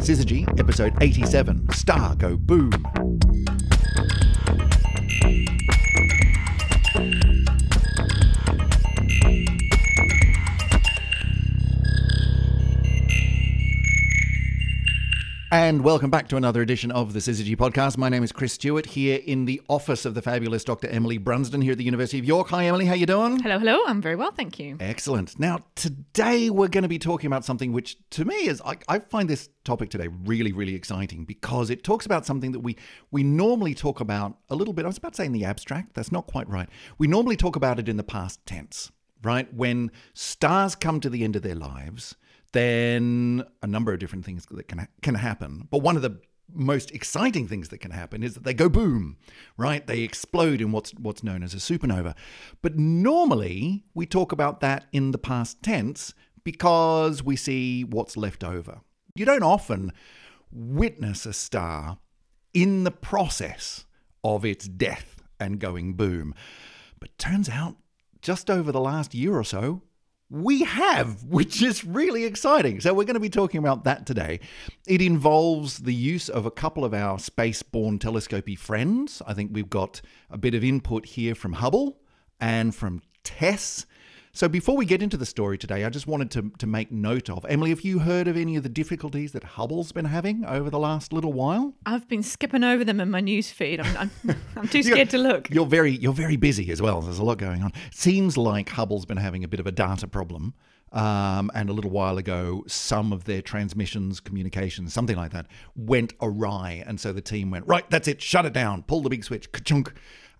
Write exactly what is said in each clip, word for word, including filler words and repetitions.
Syzygy, episode eighty-seven, Star Go Boom. And welcome back to another edition of the Syzygy podcast. My name is Chris Stewart, here in the office of the fabulous Doctor Emily Brunsden here at the University of York. Hi, Emily. How you doing? Hello, hello. I'm very well, thank you. Excellent. Now, today we're going to be talking about something which, to me, is I, I find this topic today really, really exciting because it talks about something that we we normally talk about a little bit. I was about to say in the abstract. That's not quite right. We normally talk about it in the past tense, right? When stars come to the end of their lives, then a number of different things that can can happen. But one of the most exciting things that can happen is that they go boom, right? They explode in what's what's known as a supernova. But normally we talk about that in the past tense because we see what's left over. You don't often witness a star in the process of its death and going boom. But turns out, just over the last year or so, we have, which is really exciting. So we're going to be talking about that today. It involves the use of a couple of our space-borne telescopy friends. I think we've got a bit of input here from Hubble and from Tess. So before we get into the story today, I just wanted to, to make note of, Emily, have you heard of any of the difficulties that Hubble's been having over the last little while? I've been skipping over them in my newsfeed. I'm, I'm, I'm too scared to look. You're very, you're very busy as well. There's a lot going on. Seems like Hubble's been having a bit of a data problem. Um, and a little while ago, some of their transmissions, communications, something like that, went awry. And so the team went, right, that's it. Shut it down. Pull the big switch. Ka-chunk.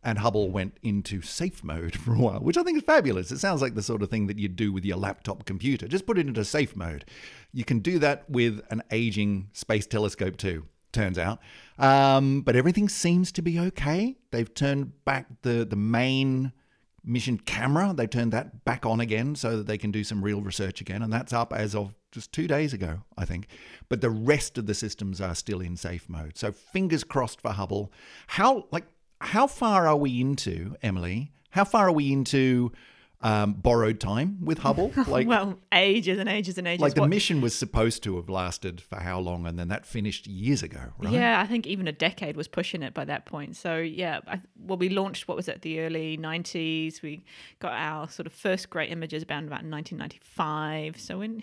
And Hubble went into safe mode for a while, which I think is fabulous. It sounds like the sort of thing that you'd do with your laptop computer. Just put it into safe mode. You can do that with an aging space telescope too, turns out. Um, but everything seems to be okay. They've turned back the, the main mission camera. They've turned that back on again so that they can do some real research again. And that's up as of just two days ago, I think. But the rest of the systems are still in safe mode. So fingers crossed for Hubble. How, like... How far are we into, Emily, how far are we into um, borrowed time with Hubble? Like, well, ages and ages and ages. Like the what? mission was supposed to have lasted for how long, and then that finished years ago, right? Yeah, I think even a decade was pushing it by that point. So yeah, I, well, we launched, what was it, the early nineties. We got our sort of first great images about about nineteen ninety-five. So when...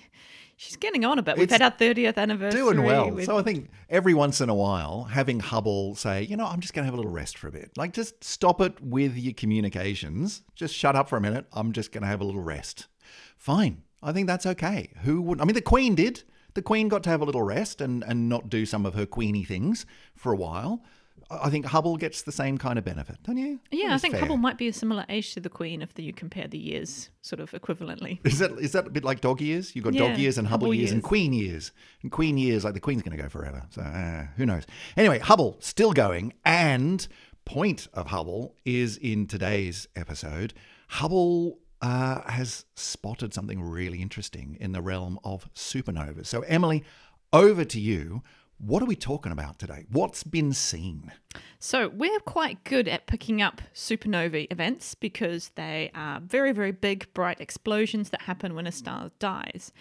She's getting on a bit. We've it's had our thirtieth anniversary. Doing well. With... So I think every once in a while, having Hubble say, you know, I'm just going to have a little rest for a bit. Like, just stop it with your communications. Just shut up for a minute. I'm just going to have a little rest. Fine. I think that's okay. Who wouldn't? I mean, the Queen did. The Queen got to have a little rest and, and not do some of her queeny things for a while. I think Hubble gets the same kind of benefit, don't you? Yeah, I think fair. Hubble might be a similar age to the Queen if the, you compare the years sort of equivalently. Is that is that a bit like dog years? You've got yeah, dog years and Hubble, Hubble years, years and Queen years. And Queen years, like the Queen's going to go forever. So uh, who knows? Anyway, Hubble still going, and point of Hubble is in today's episode. Hubble uh, has spotted something really interesting in the realm of supernovas. So Emily, over to you. What are we talking about today? What's been seen? So we're quite good at picking up supernovae events because they are very, very big, bright explosions that happen when a star dies.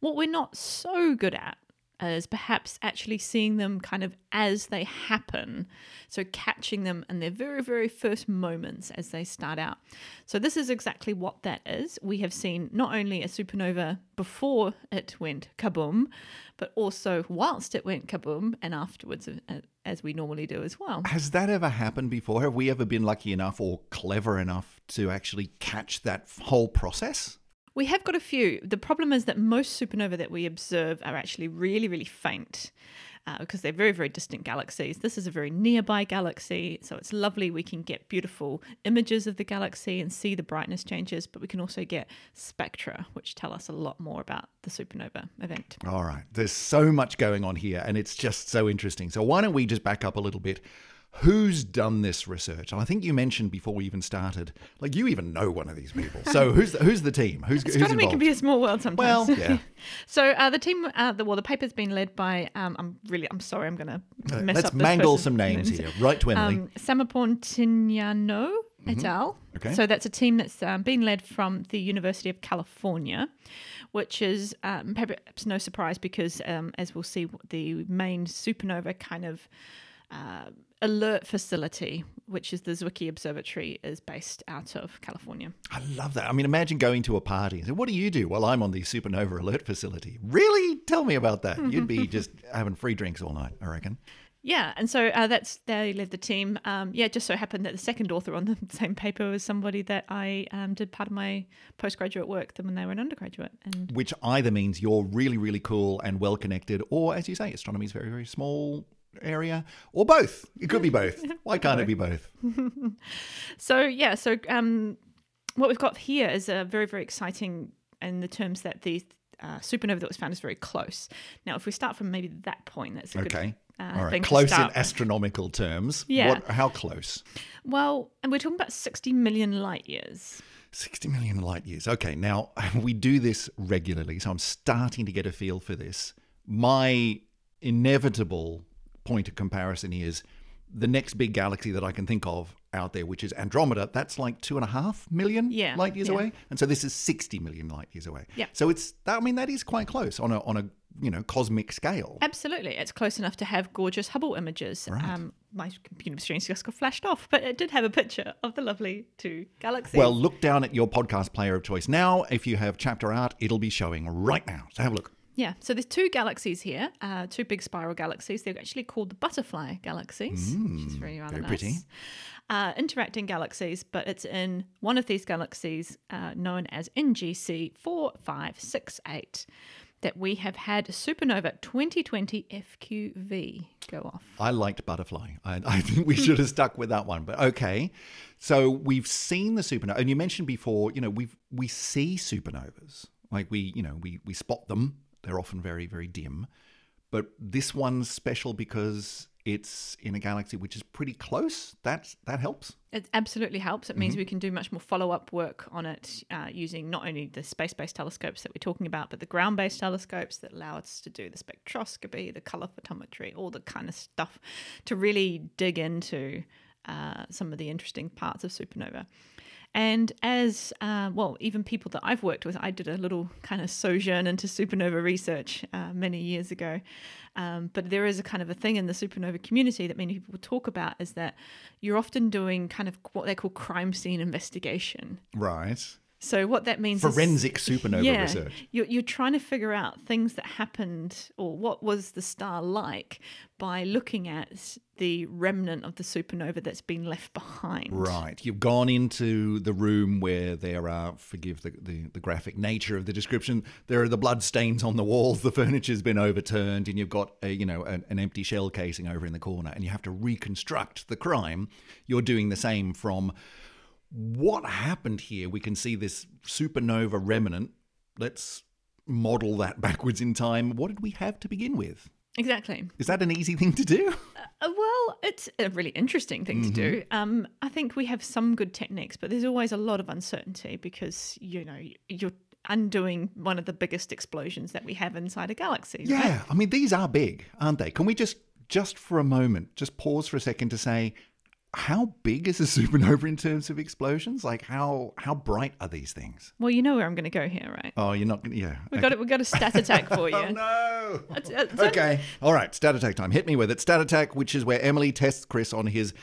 What we're not so good at is perhaps actually seeing them kind of as they happen. So catching them in their very, very first moments as they start out. So this is exactly what that is. We have seen not only a supernova before it went kaboom, but also whilst it went kaboom and afterwards, as we normally do as well. Has that ever happened before? Have we ever been lucky enough or clever enough to actually catch that whole process? We have got a few. The problem is that most supernovae that we observe are actually really, really faint uh, because they're very, very distant galaxies. This is a very nearby galaxy, so it's lovely. We can get beautiful images of the galaxy and see the brightness changes, but we can also get spectra, which tell us a lot more about the supernova event. All right. There's so much going on here, and it's just so interesting. So why don't we just back up a little bit? Who's done this research? And I think you mentioned before we even started, like you even know one of these people. So who's the, who's the team? Who's, who's involved? Astronomy can be a small world sometimes. Well, yeah. so uh, the team, uh, the well, the paper's been led by. Um, I'm really, I'm sorry, I'm going to mess uh, up. Let's mangle some names here, right, Twinley? Um, Samaporn Tinnyanou. et mm-hmm. al. Okay. So that's a team that's um, been led from the University of California, which is um, perhaps no surprise because, um, as we'll see, the main supernova kind of uh, alert facility, which is the Zwicky Observatory, is based out of California. I love that. I mean, imagine going to a party and say, what do you do? Well, I'm on the Supernova Alert Facility. Really? Tell me about that. You'd be just having free drinks all night, I reckon. Yeah, and so uh, that's they led the team. Um, yeah, it just so happened that the second author on the same paper was somebody that I um, did part of my postgraduate work with when they were an undergraduate. And which either means you're really, really cool and well-connected, or, as you say, astronomy is very, very small area, or both. It could be both. Why can't it be both? So, yeah, so um, what we've got here is a very, very exciting, in the terms that the uh, supernova that was found is very close. Now, if we start from maybe that point, that's a okay. good Uh, All right, close in astronomical terms. Yeah. What, how close? Well, and we're talking about sixty million light years. sixty million light years. Okay, now we do this regularly, so I'm starting to get a feel for this. My inevitable point of comparison is the next big galaxy that I can think of out there, which is Andromeda. That's like two and a half million yeah, light years yeah. away. And so this is sixty million light years away. Yeah. So it's, I mean, that is quite close on a, on a, you know, cosmic scale. Absolutely. It's close enough to have gorgeous Hubble images. Right. Um, my computer screen just got flashed off, but it did have a picture of the lovely two galaxies. Well, look down at your podcast player of choice now. If you have chapter art, it'll be showing right now. So have a look. Yeah. So there's two galaxies here, uh, two big spiral galaxies. They're actually called the Butterfly Galaxies, mm, which is very rather very nice. Pretty. Uh, interacting galaxies, but it's in one of these galaxies uh, known as N G C four five six eight. That we have had Supernova twenty twenty F Q V go off. I liked Butterfly. I, I think we should have stuck with that one, but okay. So we've seen the supernova, and you mentioned before, you know, we we see supernovas. Like we, you know, we we spot them. They're often very, very dim. But this one's special because it's in a galaxy which is pretty close. That, that helps. It absolutely helps. It means mm-hmm. we can do much more follow-up work on it uh, using not only the space-based telescopes that we're talking about, but the ground-based telescopes that allow us to do the spectroscopy, the color photometry, all the kind of stuff to really dig into uh, some of the interesting parts of supernova. And as, uh, well, even people that I've worked with, I did a little kind of sojourn into supernova research uh, many years ago. Um, but there is a kind of a thing in the supernova community that many people talk about is that you're often doing kind of what they call crime scene investigation. Right. So what that means forensic is... Forensic supernova yeah, research. You're, you're trying to figure out things that happened or what was the star like by looking at the remnant of the supernova that's been left behind. Right. You've gone into the room where there are, forgive the, the, the graphic nature of the description, there are the blood stains on the walls, the furniture's been overturned, and you've got a, you know, an, an empty shell casing over in the corner, and you have to reconstruct the crime. You're doing the same from... What happened here? We can see this supernova remnant. Let's model that backwards in time. What did we have to begin with? Exactly. Is that an easy thing to do? Uh, well, it's a really interesting thing mm-hmm. to do. Um, I think we have some good techniques, but there's always a lot of uncertainty because, you know, you're undoing one of the biggest explosions that we have inside a galaxy. Right? Yeah. I mean, these are big, aren't they? Can we just, just for a moment, just pause for a second to say, how big is a supernova in terms of explosions? Like, how how bright are these things? Well, you know where I'm going to go here, right? Oh, you're not going to, yeah. We've okay. got it. We've got a stat attack for you. Oh, no. It's, it's okay. All right, stat attack time. Hit me with it. Stat attack, which is where Emily tests Chris on his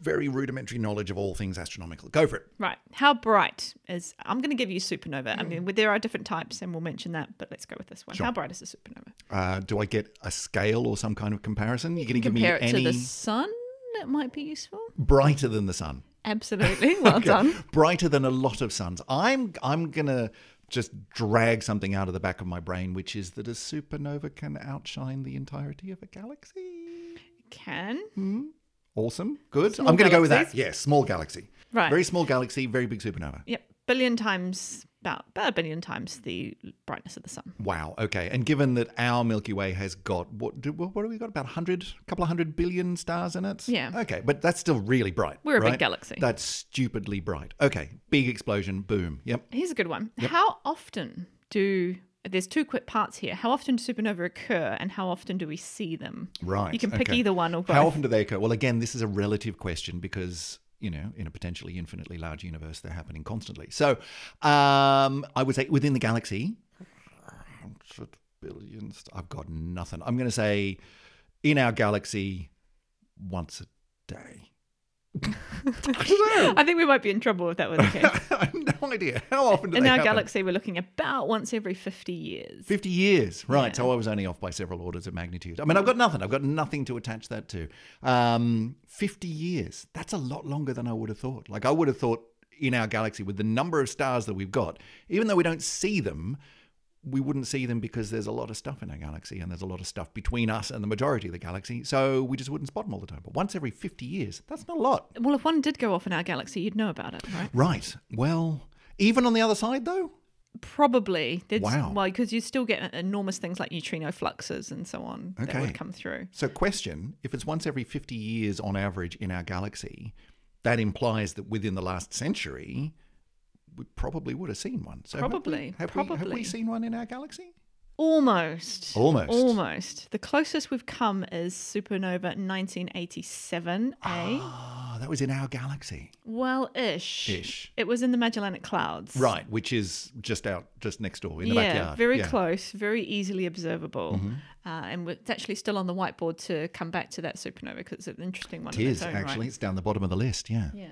very rudimentary knowledge of all things astronomical. Go for it. Right. How bright is, I'm going to give you supernova. I mean, there are different types and we'll mention that, but let's go with this one. Sure. How bright is a supernova? Uh, do I get a scale or some kind of comparison? You're going to give me any? Compare it to the sun? It might be useful. Brighter than the sun. Absolutely. Well okay. done. Brighter than a lot of suns. I'm I'm going to just drag something out of the back of my brain, which is that a supernova can outshine the entirety of a galaxy. Can. Hmm. Awesome. Good. Small I'm going to go with that. Yes, yeah, small galaxy. Right. Very small galaxy, very big supernova. Yep. Billion times, about, about a billion times the brightness of the sun. Wow. Okay. And given that our Milky Way has got, what do, what have we got? About one hundred, a couple of hundred billion stars in it? Yeah. Okay. But that's still really bright. We're a right? big galaxy. That's stupidly bright. Okay. Big explosion. Boom. Yep. Here's a good one. Yep. How often do, there's two quick parts here. How often do supernovae occur and how often do we see them? Right. You can pick okay. either one or both. How often do they occur? Well, again, this is a relative question because you know, in a potentially infinitely large universe, they're happening constantly. So um, I would say within the galaxy, one hundred billion, I've got nothing. I'm going to say in our galaxy once a day. I don't know. I think we might be in trouble if that were the case. I have no idea. How often do in they In our happen? Galaxy, we're looking about once every fifty years. fifty years, right. Yeah. So I was only off by several orders of magnitude. I mean, I've got nothing. I've got nothing to attach that to. Um, fifty years, that's a lot longer than I would have thought. Like, I would have thought in our galaxy, with the number of stars that we've got, even though we don't see them, we wouldn't see them because there's a lot of stuff in our galaxy and there's a lot of stuff between us and the majority of the galaxy. So we just wouldn't spot them all the time. But once every fifty years, that's not a lot. Well, if one did go off in our galaxy, you'd know about it, right? Right. Well, even on the other side, though? Probably. It's, wow. Well, because you still get enormous things like neutrino fluxes and so on okay. that would come through. So question, if it's once every fifty years on average in our galaxy, that implies that within the last century, we probably would have seen one. So probably. Have we, have probably. We, have we seen one in our galaxy? Almost. Almost. Almost. The closest we've come is supernova nineteen eighty-seven A. Ah, that was in our galaxy. Well, ish. Ish. It was in the Magellanic Clouds. Right, which is just out, just next door, in the yeah, backyard. Very yeah, very close, very easily observable. Mm-hmm. Uh, and it's actually still on the whiteboard to come back to that supernova because it's an interesting one. It is, own, actually. Right? It's down the bottom of the list, yeah. Yeah.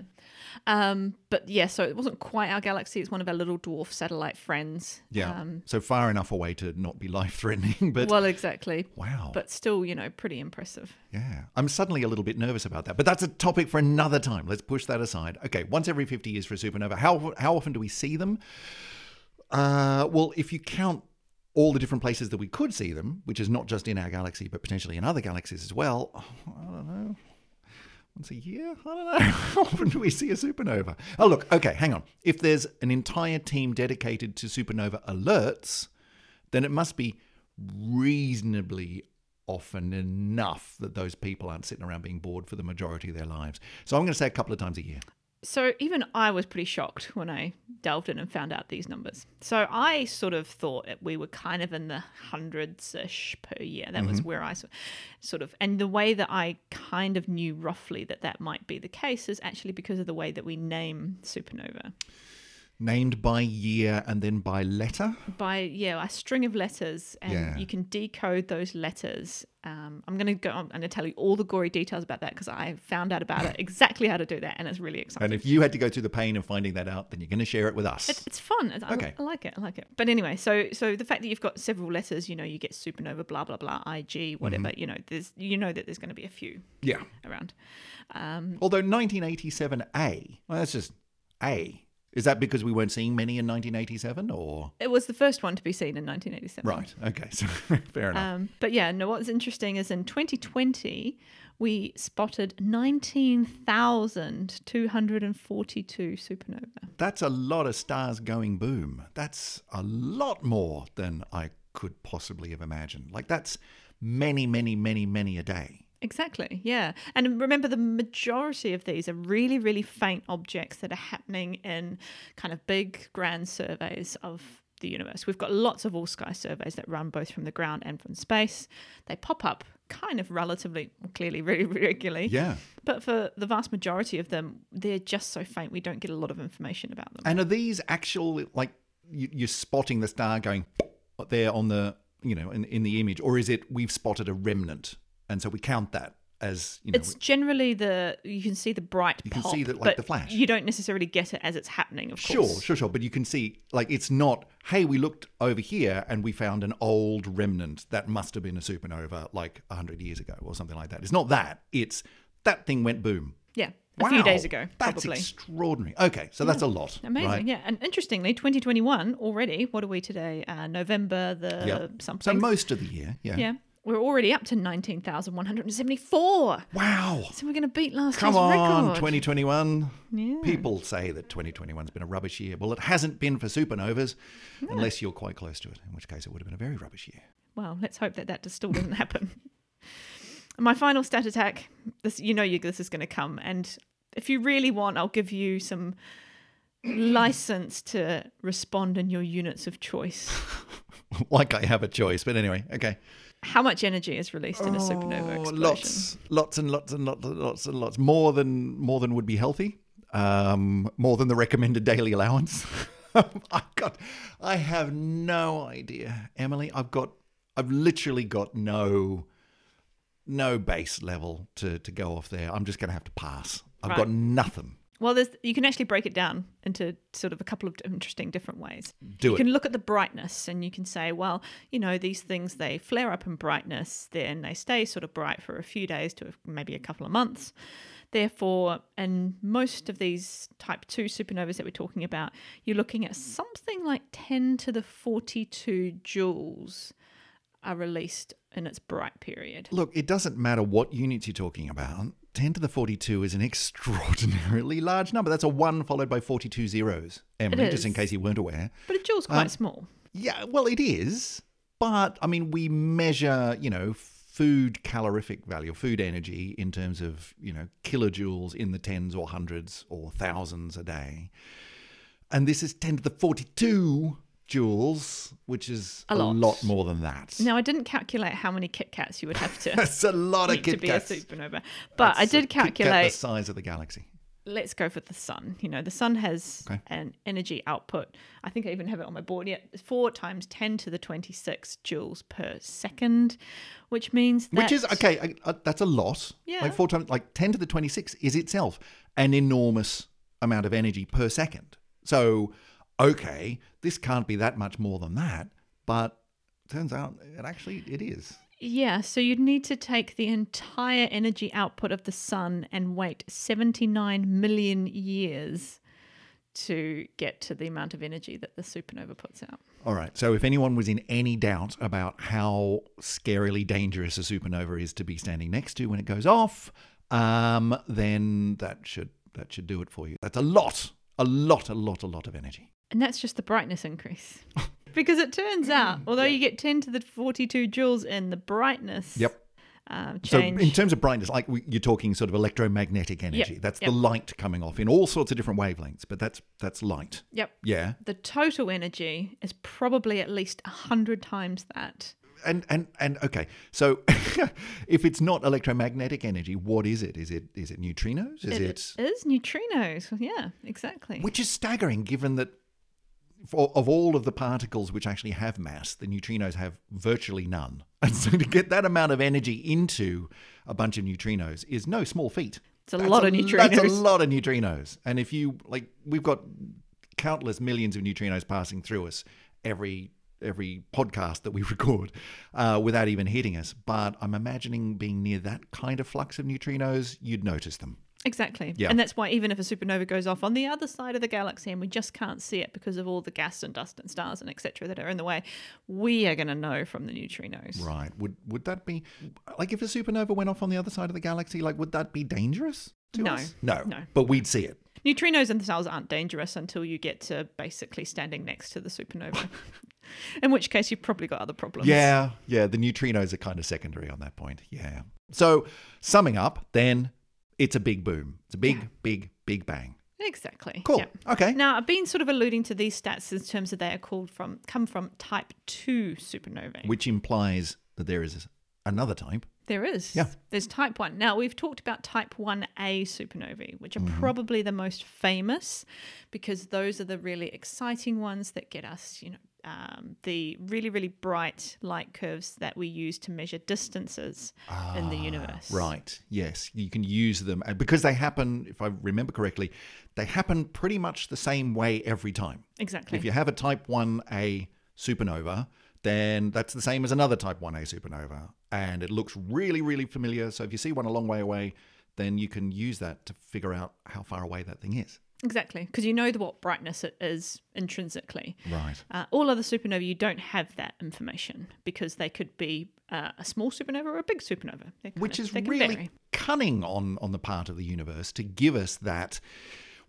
Um, but yeah, so it wasn't quite our galaxy. It's one of our little dwarf satellite friends. Yeah. Um, so far enough away to not be life-threatening. But well, exactly. Wow. But still, you know, pretty impressive. Yeah. I'm suddenly a little bit nervous about that. But that's a topic for another time. Let's push that aside. Okay, once every fifty years for a supernova. How, how often do we see them? Uh, well, if you count all the different places that we could see them, which is not just in our galaxy, but potentially in other galaxies as well. Oh, I don't know. Once a year? I don't know. How often do we see a supernova? Oh, look. Okay, hang on. If there's an entire team dedicated to supernova alerts, then it must be reasonably often enough that those people aren't sitting around being bored for the majority of their lives. So I'm going to say a couple of times a year. So even I was pretty shocked when I delved in and found out these numbers. So I sort of thought that we were kind of in the hundreds-ish per year. That mm-hmm. was where I sort of... And the way that I kind of knew roughly that that might be the case is actually because of the way that we name supernova. Named by year and then by letter? By, yeah, a string of letters. And yeah. you can decode those letters. Um, I'm going to go. I'm going to tell you all the gory details about that because I found out about it exactly how to do that, and it's really exciting. And if you had to go through the pain of finding that out, then you're going to share it with us. It's, it's fun. I, okay. I like it. I like it. But anyway, so so the fact that you've got several letters, you know, you get supernova, blah blah blah, I G, whatever. Mm-hmm. You know, there's you know that there's going to be a few. Yeah. Around. Um, Although nineteen eighty-seven A, well, that's just A. Is that because we weren't seeing many in nineteen eighty-seven, or...? It was the first one to be seen in nineteen eighty-seven. Right, okay, so fair enough. Um, but yeah, no, what's interesting is in twenty twenty, we spotted nineteen thousand two hundred forty-two supernova. That's a lot of stars going boom. That's a lot more than I could possibly have imagined. Like, that's many, many, many, many a day. Exactly, yeah. And remember, the majority of these are really, really faint objects that are happening in kind of big, grand surveys of the universe. We've got lots of all-sky surveys that run both from the ground and from space. They pop up kind of relatively, clearly, really regularly. Yeah. But for the vast majority of them, they're just so faint, we don't get a lot of information about them. And are these actual, like, you're spotting the star going there on the, you know, in, in the image, or is it we've spotted a remnant? And so we count that as, you know... It's generally the... You can see the bright you pop. You can see that, like, the flash. You don't necessarily get it as it's happening, of sure, course. Sure, sure, sure. But you can see, like, it's not, hey, we looked over here and we found an old remnant that must have been a supernova, like, one hundred years ago or something like that. It's not that. It's that thing went boom. Yeah. A wow, few days ago, that's probably. Extraordinary. Okay, so yeah. that's a lot. Amazing, right? Yeah. And interestingly, twenty twenty-one already, what are we today? Uh, November the yep. something. So most of the year, yeah. Yeah. We're already up to nineteen thousand one hundred seventy-four. Wow. So we're going to beat last Come year's on, record. Come on, twenty twenty-one. Yeah. People say that twenty twenty-one's been a rubbish year. Well, it hasn't been for supernovas, no. unless you're quite close to it, in which case it would have been a very rubbish year. Well, let's hope that that just still doesn't happen. My final stat attack, this, you know you, this is going to come. And if you really want, I'll give you some license to respond in your units of choice. like I have a choice. But anyway, okay. How much energy is released in a supernova oh, explosion? Lots, lots and lots and lots and lots and lots. More than more than would be healthy. Um, more than the recommended daily allowance. I got, I have no idea, Emily. I've got, I've literally got no, no base level to to go off there. I'm just going to have to pass. I've right. got nothing. Well, there's, you can actually break it down into sort of a couple of interesting different ways. Do you it. You can look at the brightness and you can say, well, you know, these things, they flare up in brightness, then they stay sort of bright for a few days to maybe a couple of months. Therefore, in most of these type two supernovas that we're talking about, you're looking at something like ten to the forty-two joules are released in its bright period. Look, it doesn't matter what units you're talking about. ten to the forty-two is an extraordinarily large number. That's a one followed by forty-two zeros, Emily, just in case you weren't aware. But a joule's quite um, small. Yeah, well, it is. But, I mean, we measure, you know, food calorific value, food energy in terms of, you know, kilojoules in the tens or hundreds or thousands a day. And this is ten to the forty-two joules, which is a lot. a lot more than that. Now, I didn't calculate how many Kit Kats you would have to That's a lot of Kit to be Kats. A supernova. But That's I did calculate the size of the galaxy. Let's go for the sun. You know, the sun has okay. an energy output. I think I even have it on my board yet. It's four times ten to the twenty-six joules per second, which means that... Which is, okay, I, I, that's a lot. Yeah. Like four times, like ten to the twenty-six is itself an enormous amount of energy per second. So... okay, this can't be that much more than that, but turns out it actually it is. Yeah, so you'd need to take the entire energy output of the sun and wait seventy-nine million years to get to the amount of energy that the supernova puts out. All right, so if anyone was in any doubt about how scarily dangerous a supernova is to be standing next to when it goes off, um, then that should that should do it for you. That's a lot, a lot, a lot, a lot of energy. And that's just the brightness increase. Because it turns out, although yeah. you get ten to the forty-two joules in the brightness yep. um, change. So in terms of brightness, like you're talking sort of electromagnetic energy. Yep. That's yep. the light coming off in all sorts of different wavelengths, but that's that's light. Yep. Yeah. The total energy is probably at least one hundred times that. And, and, and okay, so if it's not electromagnetic energy, what is it? Is it is it neutrinos? Is it, it is neutrinos, yeah, exactly. Which is staggering given that... For, of all of the particles which actually have mass, the neutrinos have virtually none. And so to get that amount of energy into a bunch of neutrinos is no small feat. It's a that's lot of a, neutrinos. That's a lot of neutrinos. And if you, like, we've got countless millions of neutrinos passing through us every every podcast that we record uh, without even hitting us. But I'm imagining being near that kind of flux of neutrinos, you'd notice them. Exactly. Yeah. And that's why even if a supernova goes off on the other side of the galaxy and we just can't see it because of all the gas and dust and stars and et cetera that are in the way, we are going to know from the neutrinos. Right. Would would that be, like if a supernova went off on the other side of the galaxy, like would that be dangerous to no. us? No. No. But we'd see it. Neutrinos themselves aren't dangerous until you get to basically standing next to the supernova. In which case you've probably got other problems. Yeah. Yeah. The neutrinos are kind of secondary on that point. Yeah. So summing up then... It's a big boom. It's a big, yeah. big, big bang. Exactly. Cool. Yeah. Okay. Now, I've been sort of alluding to these stats in terms of they are called from come from type two supernovae, which implies that there is another type. There is. Yeah. There's type one. Now, we've talked about type one A supernovae, which are mm-hmm. probably the most famous because those are the really exciting ones that get us, you know, Um, the really, really bright light curves that we use to measure distances ah, in the universe. Right, yes. You can use them. And because they happen, if I remember correctly, they happen pretty much the same way every time. Exactly. If you have a type one A supernova, then that's the same as another type one A supernova. And it looks really, really familiar. So if you see one a long way away, then you can use that to figure out how far away that thing is. Exactly, because you know what brightness it is intrinsically. Right. Uh, all other supernovae, you don't have that information because they could be uh, a small supernova or a big supernova. Which of, is really vary. cunning on, on the part of the universe to give us that,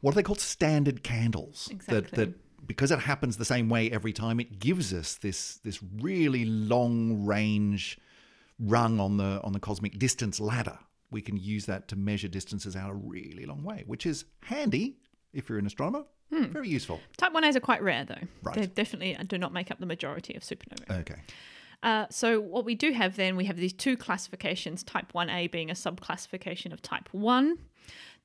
what are they called, standard candles. Exactly. That, that because it happens the same way every time, it gives us this this really long range rung on the on the cosmic distance ladder. We can use that to measure distances out a really long way, which is handy. If you're an astronomer, Hmm. Very useful. Type one A's are quite rare, though. Right. They definitely do not make up the majority of supernovae. Okay. Uh, so what we do have then, we have these two classifications, type one A being a subclassification of type one.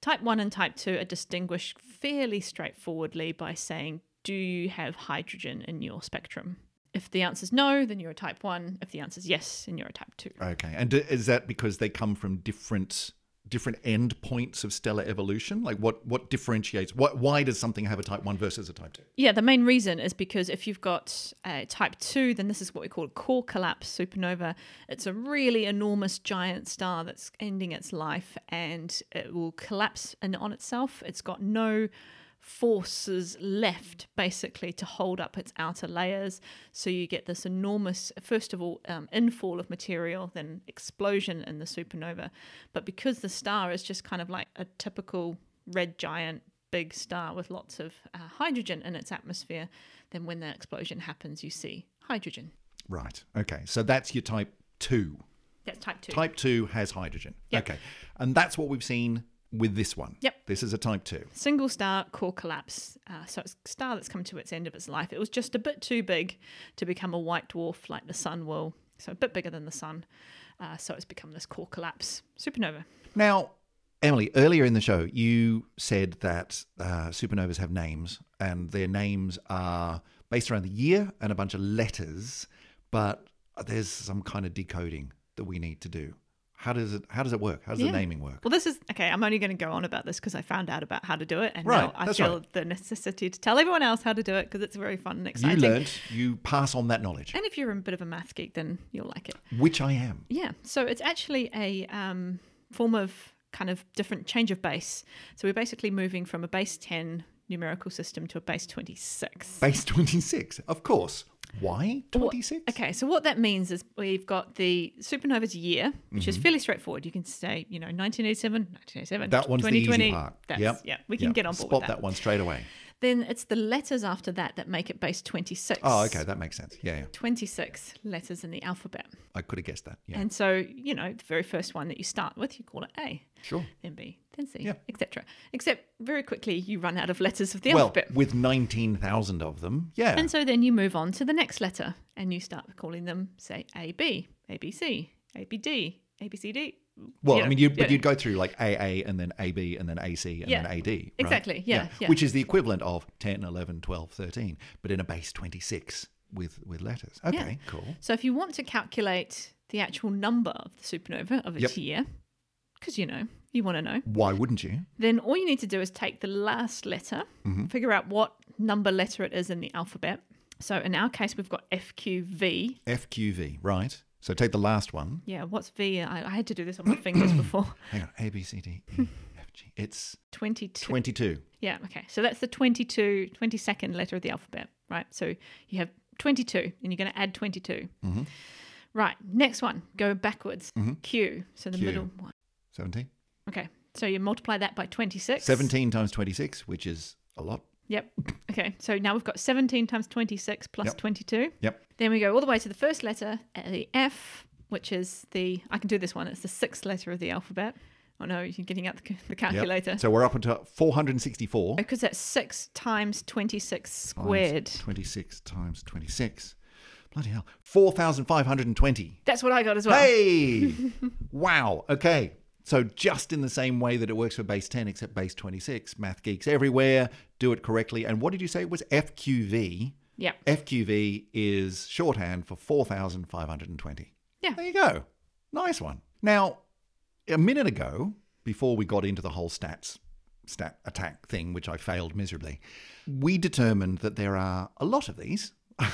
Type one and type two are distinguished fairly straightforwardly by saying, do you have hydrogen in your spectrum? If the answer is no, then you're a type one. If the answer is yes, then you're a type two. Okay. And is that because they come from different... different end points of stellar evolution? Like what what differentiates, what, why does something have a type one versus a type two? Yeah, the main reason is because if you've got a type two, then this is what we call a core collapse supernova. It's a really enormous giant star that's ending its life and it will collapse in on itself. It's got no forces left basically to hold up its outer layers, so you get this enormous first of all um, infall of material, then explosion in the supernova. But because the star is just kind of like a typical red giant big star with lots of uh, hydrogen in its atmosphere, then when that explosion happens you see hydrogen. Right. Okay, so that's your type two. That's type two. Type two has hydrogen. Yep. Okay, and that's what we've seen with this one. Yep. This is a type two. Single star core collapse. Uh, so it's a star that's come to its end of its life. It was just a bit too big to become a white dwarf like the sun will. So a bit bigger than the sun. Uh, so it's become this core collapse supernova. Now, Emily, earlier in the show, you said that uh, supernovas have names and their names are based around the year and a bunch of letters, but there's some kind of decoding that we need to do. How does it How does it work? How does yeah. the naming work? Well, this is... Okay, I'm only going to go on about this because I found out about how to do it. And right, now I feel right. the necessity to tell everyone else how to do it because it's very fun and exciting. You learned. You pass on that knowledge. And if you're a bit of a math geek, then you'll like it. Which I am. Yeah. So it's actually a um, form of kind of different change of base. So we're basically moving from a base ten numerical system to a base twenty-six. Base twenty-six, of course. Why twenty-six? Okay, so what that means is we've got the supernova's year, which mm-hmm. is fairly straightforward. You can say, you know, nineteen eighty-seven, nineteen eighty-seven, that one's the easy part. That's, yep. Yeah, we can yep. get on board Spot with that. Spot that one straight away. Then it's the letters after that that make it base twenty-six. Oh, okay, that makes sense. Yeah, yeah. twenty-six letters in the alphabet. I could have guessed that, yeah. And so, you know, the very first one that you start with, you call it A. Sure. Then B. Then C, yeah. et cetera. Except very quickly you run out of letters of the well, alphabet. Well, with nineteen thousand of them, yeah. And so then you move on to the next letter and you start calling them, say, A, B, A, B, C, A, B, D, A, B, C, D. Well, you know, I mean, you'd, yeah. but you'd go through like A A and then A B and then A C and yeah. then A D. Right? Exactly, yeah, yeah. yeah. Which is the equivalent of ten, eleven, twelve, thirteen, but in a base twenty-six with, with letters. Okay, yeah. cool. So if you want to calculate the actual number of the supernova of its yep. year, because, you know, you want to know. Why wouldn't you? Then all you need to do is take the last letter, mm-hmm. figure out what number letter it is in the alphabet. So in our case, we've got F Q V. F Q V, right. So take the last one. Yeah, what's V? I, I had to do this on my fingers before. Hang on, A, B, C, D, E, F, G. It's twenty-two. twenty-two. Yeah, okay. So that's the twenty-two, twenty-second letter of the alphabet, right? So you have twenty-two and you're going to add twenty-two. Mm-hmm. Right, next one. Go backwards. Mm-hmm. Q, so the Q. middle one. seventeen. Okay, so you multiply that by twenty-six. seventeen times twenty-six, which is a lot. Yep. Okay, so now we've got seventeen times twenty-six plus yep. twenty-two. Yep. Then we go all the way to the first letter, the F, which is the, I can do this one, it's the sixth letter of the alphabet. Oh no, you're getting out the, the calculator. Yep. So we're up until four hundred sixty-four. Because that's six times twenty-six squared. Times twenty-six times twenty-six. Bloody hell. four thousand five hundred twenty. That's what I got as well. Hey! Wow, okay. So just in the same way that it works for base ten, except base twenty-six, math geeks everywhere, do it correctly. And what did you say it was? F Q V. Yeah. F Q V is shorthand for four thousand five hundred twenty. Yeah. There you go. Nice one. Now, a minute ago, before we got into the whole stats, stat attack thing, which I failed miserably, we determined that there are a lot of these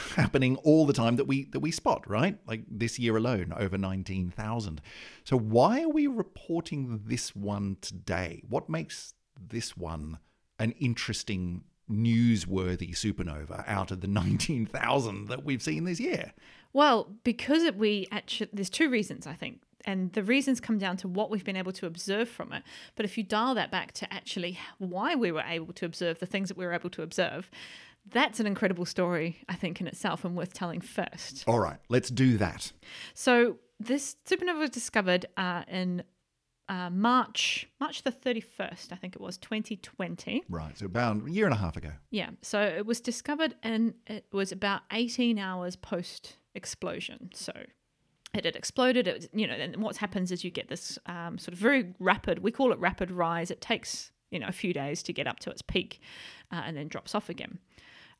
happening all the time that we that we spot, right? Like this year alone, over nineteen thousand. So why are we reporting this one today? What makes this one an interesting, newsworthy supernova out of the nineteen thousand that we've seen this year? Well, because it, we actually, there's two reasons, I think. And the reasons come down to what we've been able to observe from it. But if you dial that back to actually why we were able to observe the things that we were able to observe, that's an incredible story, I think, in itself and worth telling first. All right, let's do that. So this supernova was discovered uh, in uh, March March the thirty-first, I think it was, twenty twenty. Right, so about a year and a half ago. Yeah, so it was discovered and it was about eighteen hours post-explosion. So it had exploded, it was, you know, and what happens is you get this um, sort of very rapid, we call it rapid rise. It takes, you know, a few days to get up to its peak uh, and then drops off again.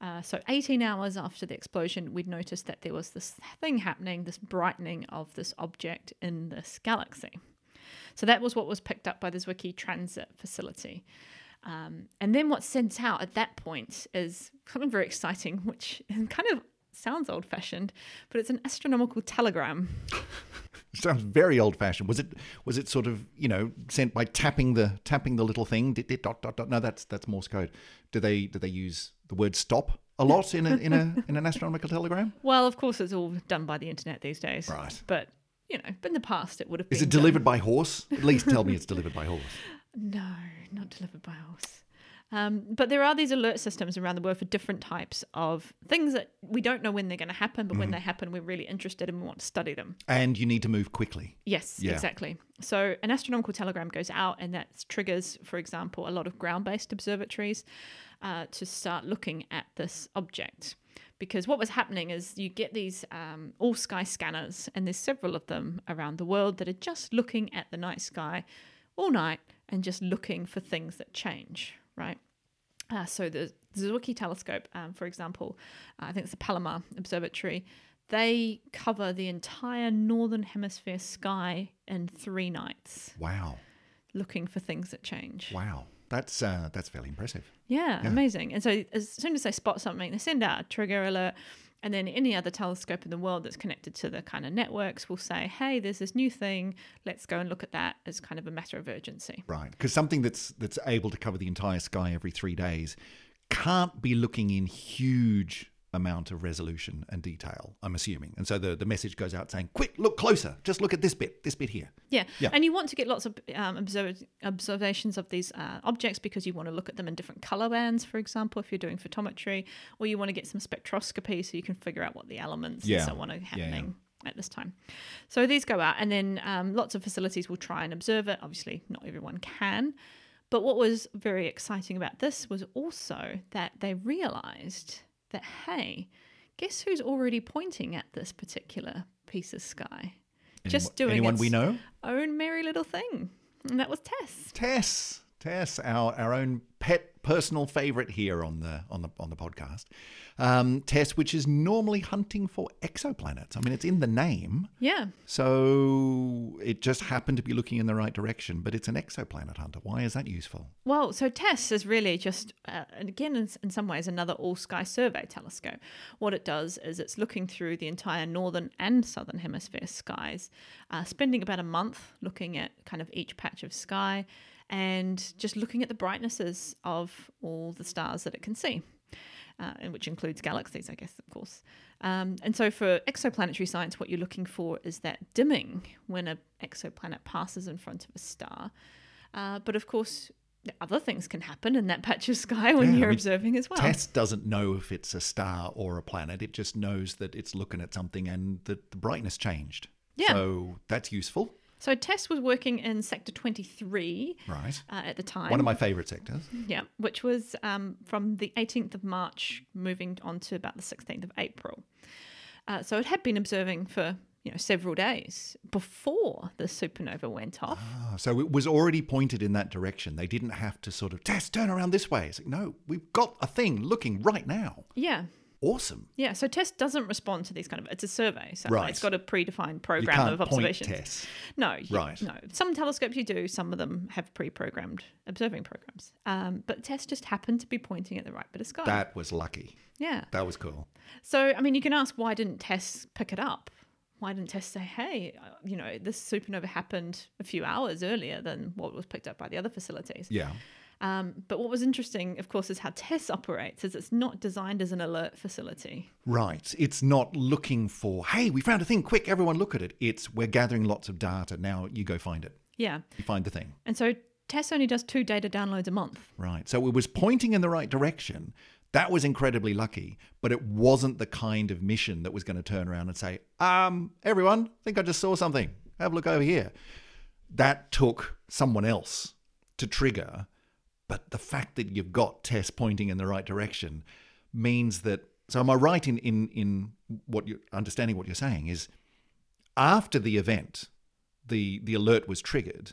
Uh, so eighteen hours after the explosion, we'd noticed that there was this thing happening, this brightening of this object in this galaxy. So that was what was picked up by the Zwicky Transit Facility. Um, and then what's sent out at that point is something very exciting, which kind of sounds old-fashioned, but it's an astronomical telegram. Sounds very old-fashioned. Was it? Was it sort of, you know, sent by tapping the tapping the little thing? Did it dot dot dot? No, that's that's Morse code. Do they do they use the word stop a lot in a in a in an astronomical telegram? Well, of course, it's all done by the internet these days. Right. But you know, in the past, it would have been. Is it delivered done. by horse? At least tell me it's delivered by horse. No, not delivered by horse. Um, but there are these alert systems around the world for different types of things that we don't know when they're going to happen, but mm-hmm. when they happen, we're really interested and we want to study them. And you need to move quickly. Yes, yeah. Exactly. So an astronomical telegram goes out and that triggers, for example, a lot of ground-based observatories uh, to start looking at this object. Because what was happening is you get these um, all-sky scanners, and there's several of them around the world that are just looking at the night sky all night and just looking for things that change. Right. Uh, so the Zwicky telescope, um, for example, uh, I think it's the Palomar Observatory, they cover the entire northern hemisphere sky in three nights. Wow. Looking for things that change. Wow. That's uh, that's fairly impressive. Yeah, yeah, amazing. And so as soon as they spot something, they send out a trigger alert. And then any other telescope in the world that's connected to the kind of networks will say, hey, there's this new thing. Let's go and look at that as kind of a matter of urgency. Right. Because something that's that's able to cover the entire sky every three days can't be looking in huge amount of resolution and detail, I'm assuming. And so the, the message goes out saying, quick, look closer. Just look at this bit, this bit here. Yeah. yeah. And you want to get lots of um, observ- observations of these uh, objects because you want to look at them in different color bands, for example, if you're doing photometry, or you want to get some spectroscopy so you can figure out what the elements yeah. and so on are happening. Yeah, yeah. At this time. So these go out and then um, lots of facilities will try and observe it. Obviously, not everyone can. But what was very exciting about this was also that they realized that, hey, guess who's already pointing at this particular piece of sky? Anyone, Just doing anyone its we know? Own merry little thing. And that was Tess. Tess. Tess, our, our own pet personal favourite here on the on the on the podcast. Um, Tess, which is normally hunting for exoplanets. I mean, it's in the name. Yeah. So it just happened to be looking in the right direction, but it's an exoplanet hunter. Why is that useful? Well, so Tess is really just, uh, and again, in, in some ways, another all-sky survey telescope. What it does is it's looking through the entire northern and southern hemisphere skies, uh, spending about a month looking at kind of each patch of sky, and just looking at the brightnesses of all the stars that it can see, uh, and which includes galaxies, I guess, of course. Um, and so for exoplanetary science, what you're looking for is that dimming when an exoplanet passes in front of a star. Uh, but of course, other things can happen in that patch of sky when yeah, you're I mean, observing as well. Tess doesn't know if it's a star or a planet. It just knows that it's looking at something and that the brightness changed. Yeah. So that's useful. So Tess was working in Sector twenty-three right. uh, at the time. One of my favourite sectors. Yeah, which was um, from the eighteenth of March moving on to about the sixteenth of April. Uh, so it had been observing for you know several days before the supernova went off. Ah, so it was already pointed in that direction. They didn't have to sort of, Tess, turn around this way. It's like, no, we've got a thing looking right now. Yeah. Awesome. Yeah, so Tess doesn't respond to these kind of, it's a survey, so right. it's got a predefined program you can't of observations. Point Tess. No, you, right. no. Some telescopes you do, some of them have pre-programmed observing programs. Um, but Tess just happened to be pointing at the right bit of sky. That was lucky. Yeah. That was cool. So, I mean, you can ask, why didn't Tess pick it up? Why didn't Tess say, hey, you know, this supernova happened a few hours earlier than what was picked up by the other facilities? Yeah. Um, but what was interesting, of course, is how Tess operates, is it's not designed as an alert facility. Right. It's not looking for, hey, we found a thing, quick, everyone look at it. It's we're gathering lots of data, now you go find it. Yeah. You find the thing. And so Tess only does two data downloads a month. Right. So it was pointing in the right direction. That was incredibly lucky, but it wasn't the kind of mission that was going to turn around and say, um, everyone, I think I just saw something. Have a look over here. that took someone else to trigger. But the fact that you've got Tess pointing in the right direction means that, so am I right in, in, in what you're understanding what you're saying is after the event, the, the alert was triggered,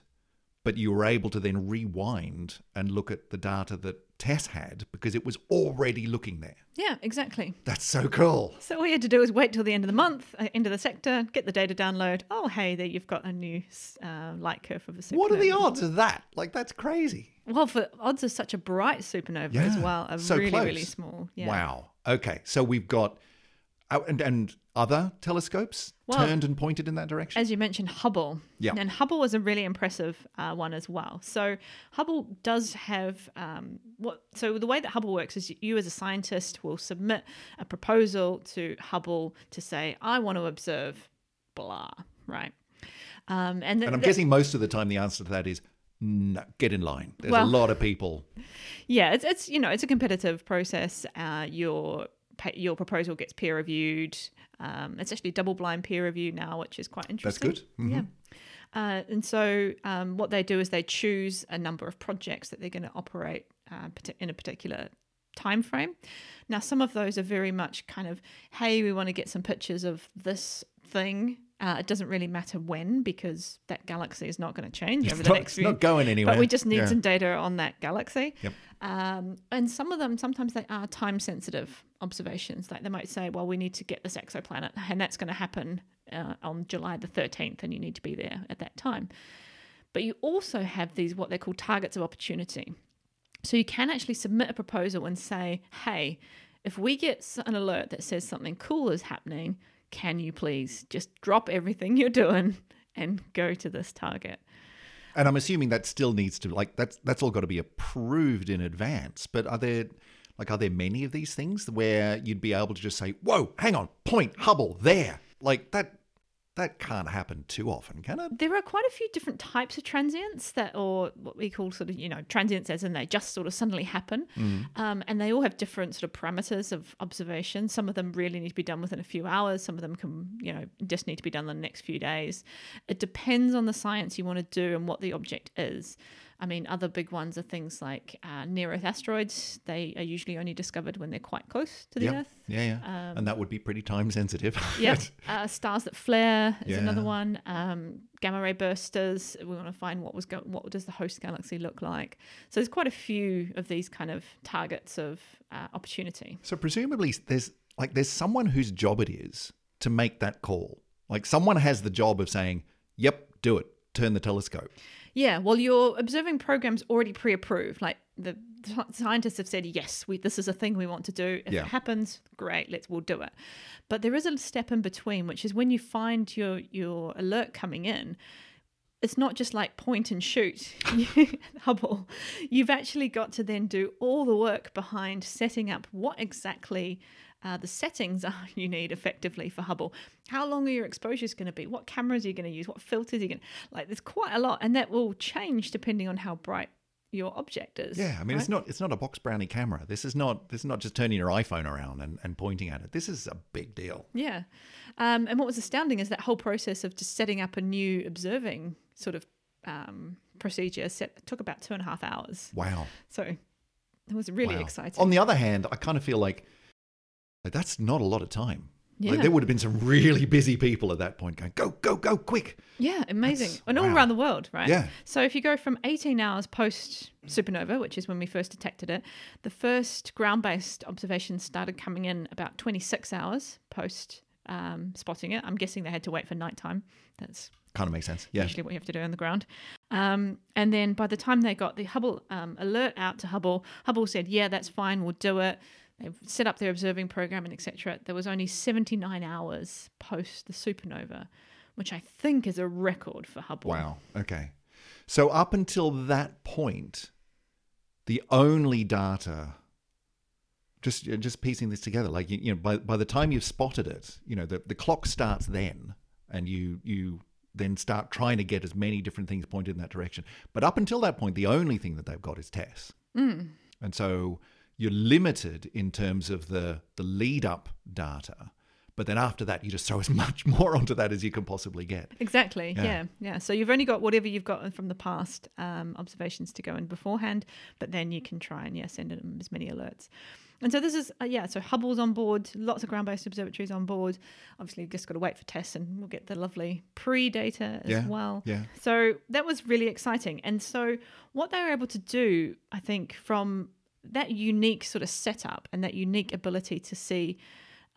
but you were able to then rewind and look at the data that Tess had because it was already looking there. Yeah, exactly. That's so cool. So all you had to do was wait till the end of the month, end of the sector, get the data download. Oh, hey, there you've got a new uh, light curve of a supernova. What are the odds of that? Like, that's crazy. Well, for odds of such a bright supernova yeah. as well are so really, close. really small. Yeah. Wow. Okay. So we've got, uh, and, and other telescopes well, turned and pointed in that direction? As you mentioned, Hubble. Yeah. And Hubble was a really impressive uh, one as well. So Hubble does have, um, what? so the way that Hubble works is you as a scientist will submit a proposal to Hubble to say, I want to observe blah, right? Um, and, th- and I'm th- guessing most of the time the answer to that is, no, get in line. There's well, a lot of people. Yeah, it's it's you know it's a competitive process. Uh, your your proposal gets peer reviewed. Um, it's actually double blind peer review now, which is quite interesting. That's good. Mm-hmm. Yeah. Uh, and so um, what they do is they choose a number of projects that they're going to operate uh, in a particular time frame. Now, some of those are very much kind of, hey, we want to get some pictures of this thing. Uh, it doesn't really matter when because that galaxy is not going to change over the next few years. It's not going anywhere. But we just need yeah. some data on that galaxy. Yep. Um, and some of them, sometimes they are time-sensitive observations. Like they might say, well, we need to get this exoplanet and that's going to happen uh, on July the thirteenth and you need to be there at that time. But you also have these what they call targets of opportunity. So you can actually submit a proposal and say, hey, if we get an alert that says something cool is happening, can you please just drop everything you're doing and go to this target? And I'm assuming that still needs to, like, that's that's all got to be approved in advance. But are there, like, are there many of these things where you'd be able to just say, whoa, hang on, point, Hubble, there? Like, that that can't happen too often, can it? There are quite a few different types of transients that, or what we call sort of, you know, transients as in they just sort of suddenly happen. Mm. Um, and they all have different sort of parameters of observation. Some of them really need to be done within a few hours. Some of them can, you know, just need to be done in the next few days. It depends on the science you want to do and what the object is. I mean, other big ones are things like uh, near-Earth asteroids. They are usually only discovered when they're quite close to the yep. Earth. Yeah, yeah. Um, and that would be pretty time-sensitive. yeah. Uh, stars that flare is yeah. another one. Um, gamma-ray bursters. We want to find what was go- what does the host galaxy look like. So there's quite a few of these kind of targets of uh, opportunity. So presumably there's like there's someone whose job it is to make that call. Like someone has the job of saying, yep, do it. Turn the telescope. Yeah, well, your observing program's already pre-approved. Like the scientists have said, yes, we, this is a thing we want to do. If yeah. it happens, great, let's we'll do it. But there is a step in between, which is when you find your your alert coming in, it's not just like point and shoot, Hubble. You've actually got to then do all the work behind setting up what exactly Uh, the settings are you need effectively for Hubble. How long are your exposures going to be? What cameras are you going to use? What filters are you going to... Like, there's quite a lot, and that will change depending on how bright your object is. Yeah, I mean, right? it's not it's not a box brownie camera. This is not this is not just turning your iPhone around and, and pointing at it. This is a big deal. Yeah. Um, and what was astounding is that whole process of just setting up a new observing sort of um, procedure set, took about two and a half hours. Wow. So it was really wow. exciting. On the other hand, I kind of feel like, Like, that's not a lot of time. Yeah. Like, there would have been some really busy people at that point going, go, go, go, quick. Yeah, amazing. That's, and all wow. around the world, right? Yeah. So if you go from eighteen hours post supernova, which is when we first detected it, the first ground-based observations started coming in about twenty-six hours post um, spotting it. I'm guessing they had to wait for nighttime. That's kind of makes sense. Yeah. Usually what you have to do on the ground. Um, and then by the time they got the Hubble um, alert out to Hubble, Hubble said, yeah, that's fine, we'll do it. They've set up their observing program and et cetera. There was only seventy-nine hours post the supernova, which I think is a record for Hubble. Wow. Okay. So up until that point, the only data, just just piecing this together, like, you, you know, by, by the time you've spotted it, you know, the, the clock starts then and you you then start trying to get as many different things pointed in that direction. But up until that point, the only thing that they've got is Tess. Mm. And so... you're limited in terms of the, the lead-up data, But then after that, you just throw as much more onto that as you can possibly get. Exactly. Yeah. Yeah. yeah. So you've only got whatever you've got from the past um, observations to go in beforehand, but then you can try and, yeah, send in as many alerts. And so this is, uh, yeah, so Hubble's on board, lots of ground-based observatories on board. Obviously, you've just got to wait for Tess and we'll get the lovely pre-data as yeah, well. Yeah. So that was really exciting. And so what they were able to do, I think, from that unique sort of setup and that unique ability to see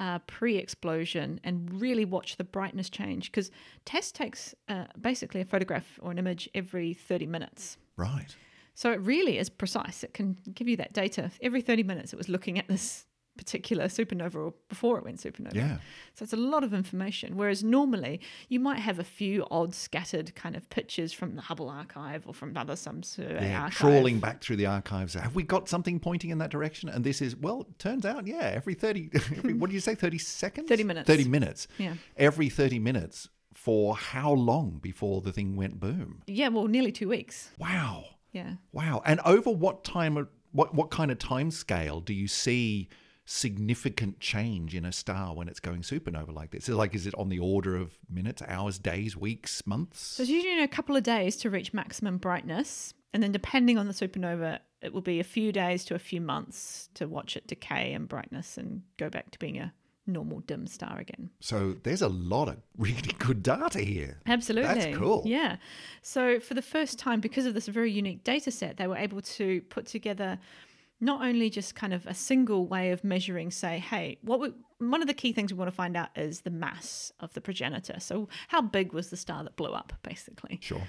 Uh, pre-explosion and really watch the brightness change, because Tess takes uh, basically a photograph or an image every thirty minutes. Right. So it really is precise. It can give you that data. Every thirty minutes it was looking at this particular supernova or before it went supernova. Yeah. So it's a lot of information, whereas normally you might have a few odd scattered kind of pictures from the Hubble archive or from other some survey yeah, archive. Trawling back through the archives. Have we got something pointing in that direction? And this is, well, it turns out, yeah, every thirty, every, what did you say, thirty seconds? thirty minutes. thirty minutes. Yeah. Every thirty minutes for how long before the thing went boom? Yeah, well, nearly two weeks. Wow. Yeah. Wow. And over what time, what, what kind of time scale do you see significant change in a star when it's going supernova like this? So like, is it on the order of minutes, hours, days, weeks, months? So it's usually a couple of days to reach maximum brightness. And then depending on the supernova, it will be a few days to a few months to watch it decay in brightness and go back to being a normal dim star again. So there's a lot of really good data here. Absolutely. That's cool. Yeah. So for the first time, because of this very unique data set, they were able to put together not only just kind of a single way of measuring, say, hey, what we, one of the key things we want to find out is the mass of the progenitor. So how big was the star that blew up, basically? Sure.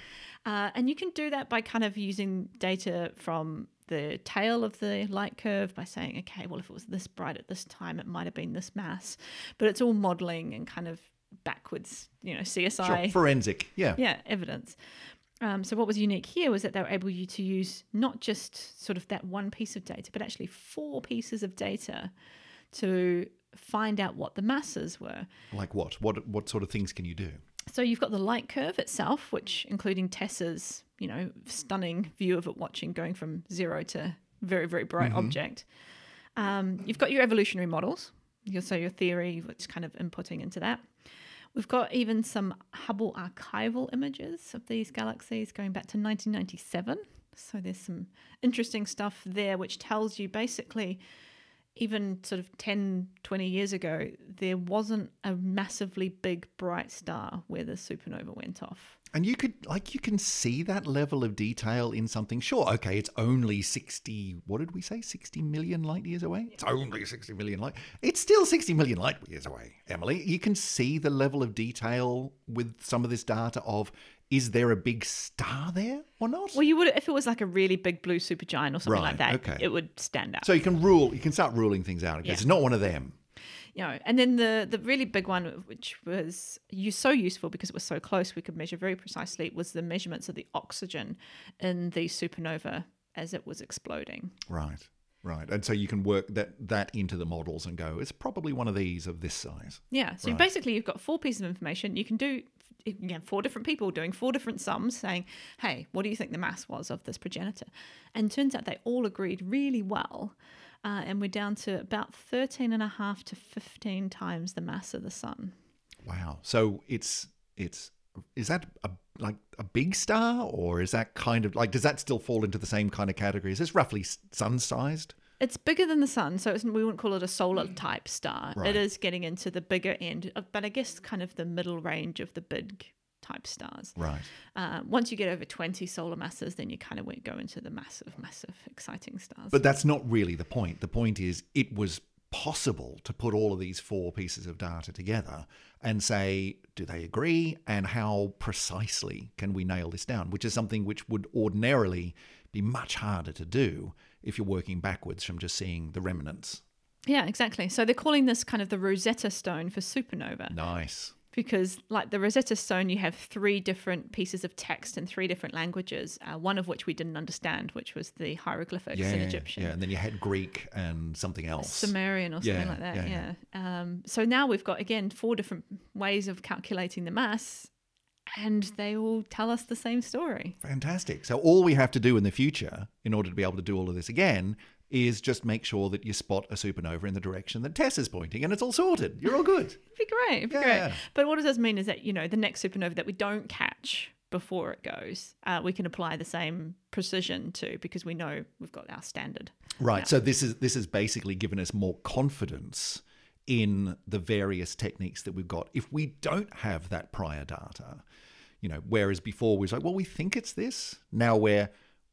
Uh, and you can do that by kind of using data from the tail of the light curve by saying, okay, well, if it was this bright at this time, it might have been this mass. But it's all modelling and kind of backwards, you know, C S I. Sure. Forensic, yeah. Yeah, evidence. Um, so what was unique here was that they were able to use not just sort of that one piece of data, but actually four pieces of data to find out what the masses were. Like what? What what sort of things can you do? So you've got the light curve itself, which including Tess's, you know, stunning view of it watching going from zero to very, very bright mm-hmm. object. Um, you've got your evolutionary models, your, so your theory, which kind of inputting into that. We've got even some Hubble archival images of these galaxies going back to nineteen ninety-seven. So there's some interesting stuff there which tells you basically even sort of ten, twenty years ago, there wasn't a massively big bright star where the supernova went off. And you could, like, you can see that level of detail in something. Sure, okay, it's only sixty, what did we say, sixty million light years away? It's only sixty million light. It's still sixty million light years away, Emily. You can see the level of detail with some of this data of, is there a big star there or not? Well, you would, if it was like a really big blue supergiant or something right, like that, okay. It would stand out. So you can rule, you can start ruling things out. Yeah. It's not one of them. You know, and then the the really big one, which was you so useful because it was so close, we could measure very precisely, was the measurements of the oxygen in the supernova as it was exploding. Right, right. And so you can work that, that into the models and go, it's probably one of these of this size. Yeah, so right. Basically you've got four pieces of information. You can do you can have four different people doing four different sums saying, hey, what do you think the mass was of this progenitor? And it turns out they all agreed really well. Uh, and we're down to about thirteen and a half to fifteen times the mass of the sun. Wow. So it's, it's, is that a, like a big star or is that kind of like, does that still fall into the same kind of category? Is this roughly sun sized? It's bigger than the sun. So it's, we wouldn't call it a solar type star. Right. It is getting into the bigger end of, but I guess kind of the middle range of the big type stars. Right. Uh, once you get over twenty solar masses, then you kind of won't go into the massive, massive, exciting stars. But that's not really the point. The point is it was possible to put all of these four pieces of data together and say, do they agree? And how precisely can we nail this down? Which is something which would ordinarily be much harder to do if you're working backwards from just seeing the remnants. Yeah, exactly. So they're calling this kind of the Rosetta Stone for supernova. Nice. Because like the Rosetta Stone, you have three different pieces of text in three different languages, uh, one of which we didn't understand, which was the hieroglyphics yeah, in Egyptian. Yeah, and then you had Greek and something else. Sumerian or something yeah, like that, yeah. yeah. yeah. Um, so now we've got, again, four different ways of calculating the mass, and they all tell us the same story. Fantastic. So all we have to do in the future in order to be able to do all of this again is just make sure that you spot a supernova in the direction that Tess is pointing, and it's all sorted. You're all good. It'd be great. It'd be yeah. great. But what it does mean is that, you know, the next supernova that we don't catch before it goes, uh, we can apply the same precision to, because we know we've got our standard. Right. Now. So this is this has basically given us more confidence in the various techniques that we've got. If we don't have that prior data, you know, whereas before we was like, well, we think it's this. Now we're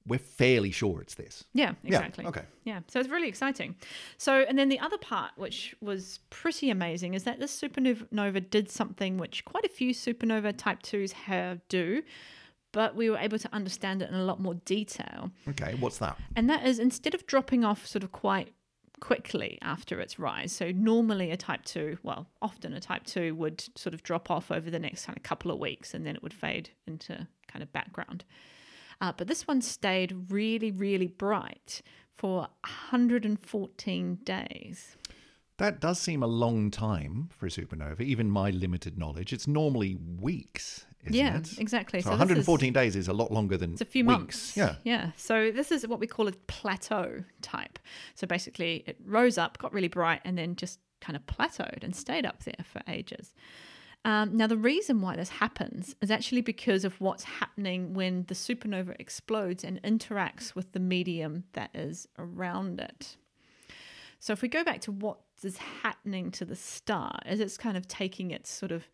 we're fairly sure it's this. Yeah, exactly. Yeah, okay. Yeah. So it's really exciting. So, and then the other part, which was pretty amazing, is that this supernova did something which quite a few supernova type twos have do, but we were able to understand it in a lot more detail. Okay, what's that? And that is, instead of dropping off sort of quite quickly after its rise, so normally a type two, well, often a type two would sort of drop off over the next kind of couple of weeks, and then it would fade into kind of background. Uh, but this one stayed really, really bright for one hundred fourteen days. That does seem a long time for a supernova, even my limited knowledge. It's normally weeks, isn't yeah, it? Yeah, exactly. So, so one hundred fourteen is, days is a lot longer than it's a few weeks. Months. Yeah. Yeah. So this is what we call a plateau type. So basically it rose up, got really bright, and then just kind of plateaued and stayed up there for ages. Um, now, the reason why this happens is actually because of what's happening when the supernova explodes and interacts with the medium that is around it. So if we go back to what is happening to the star, as it's kind of taking its sort of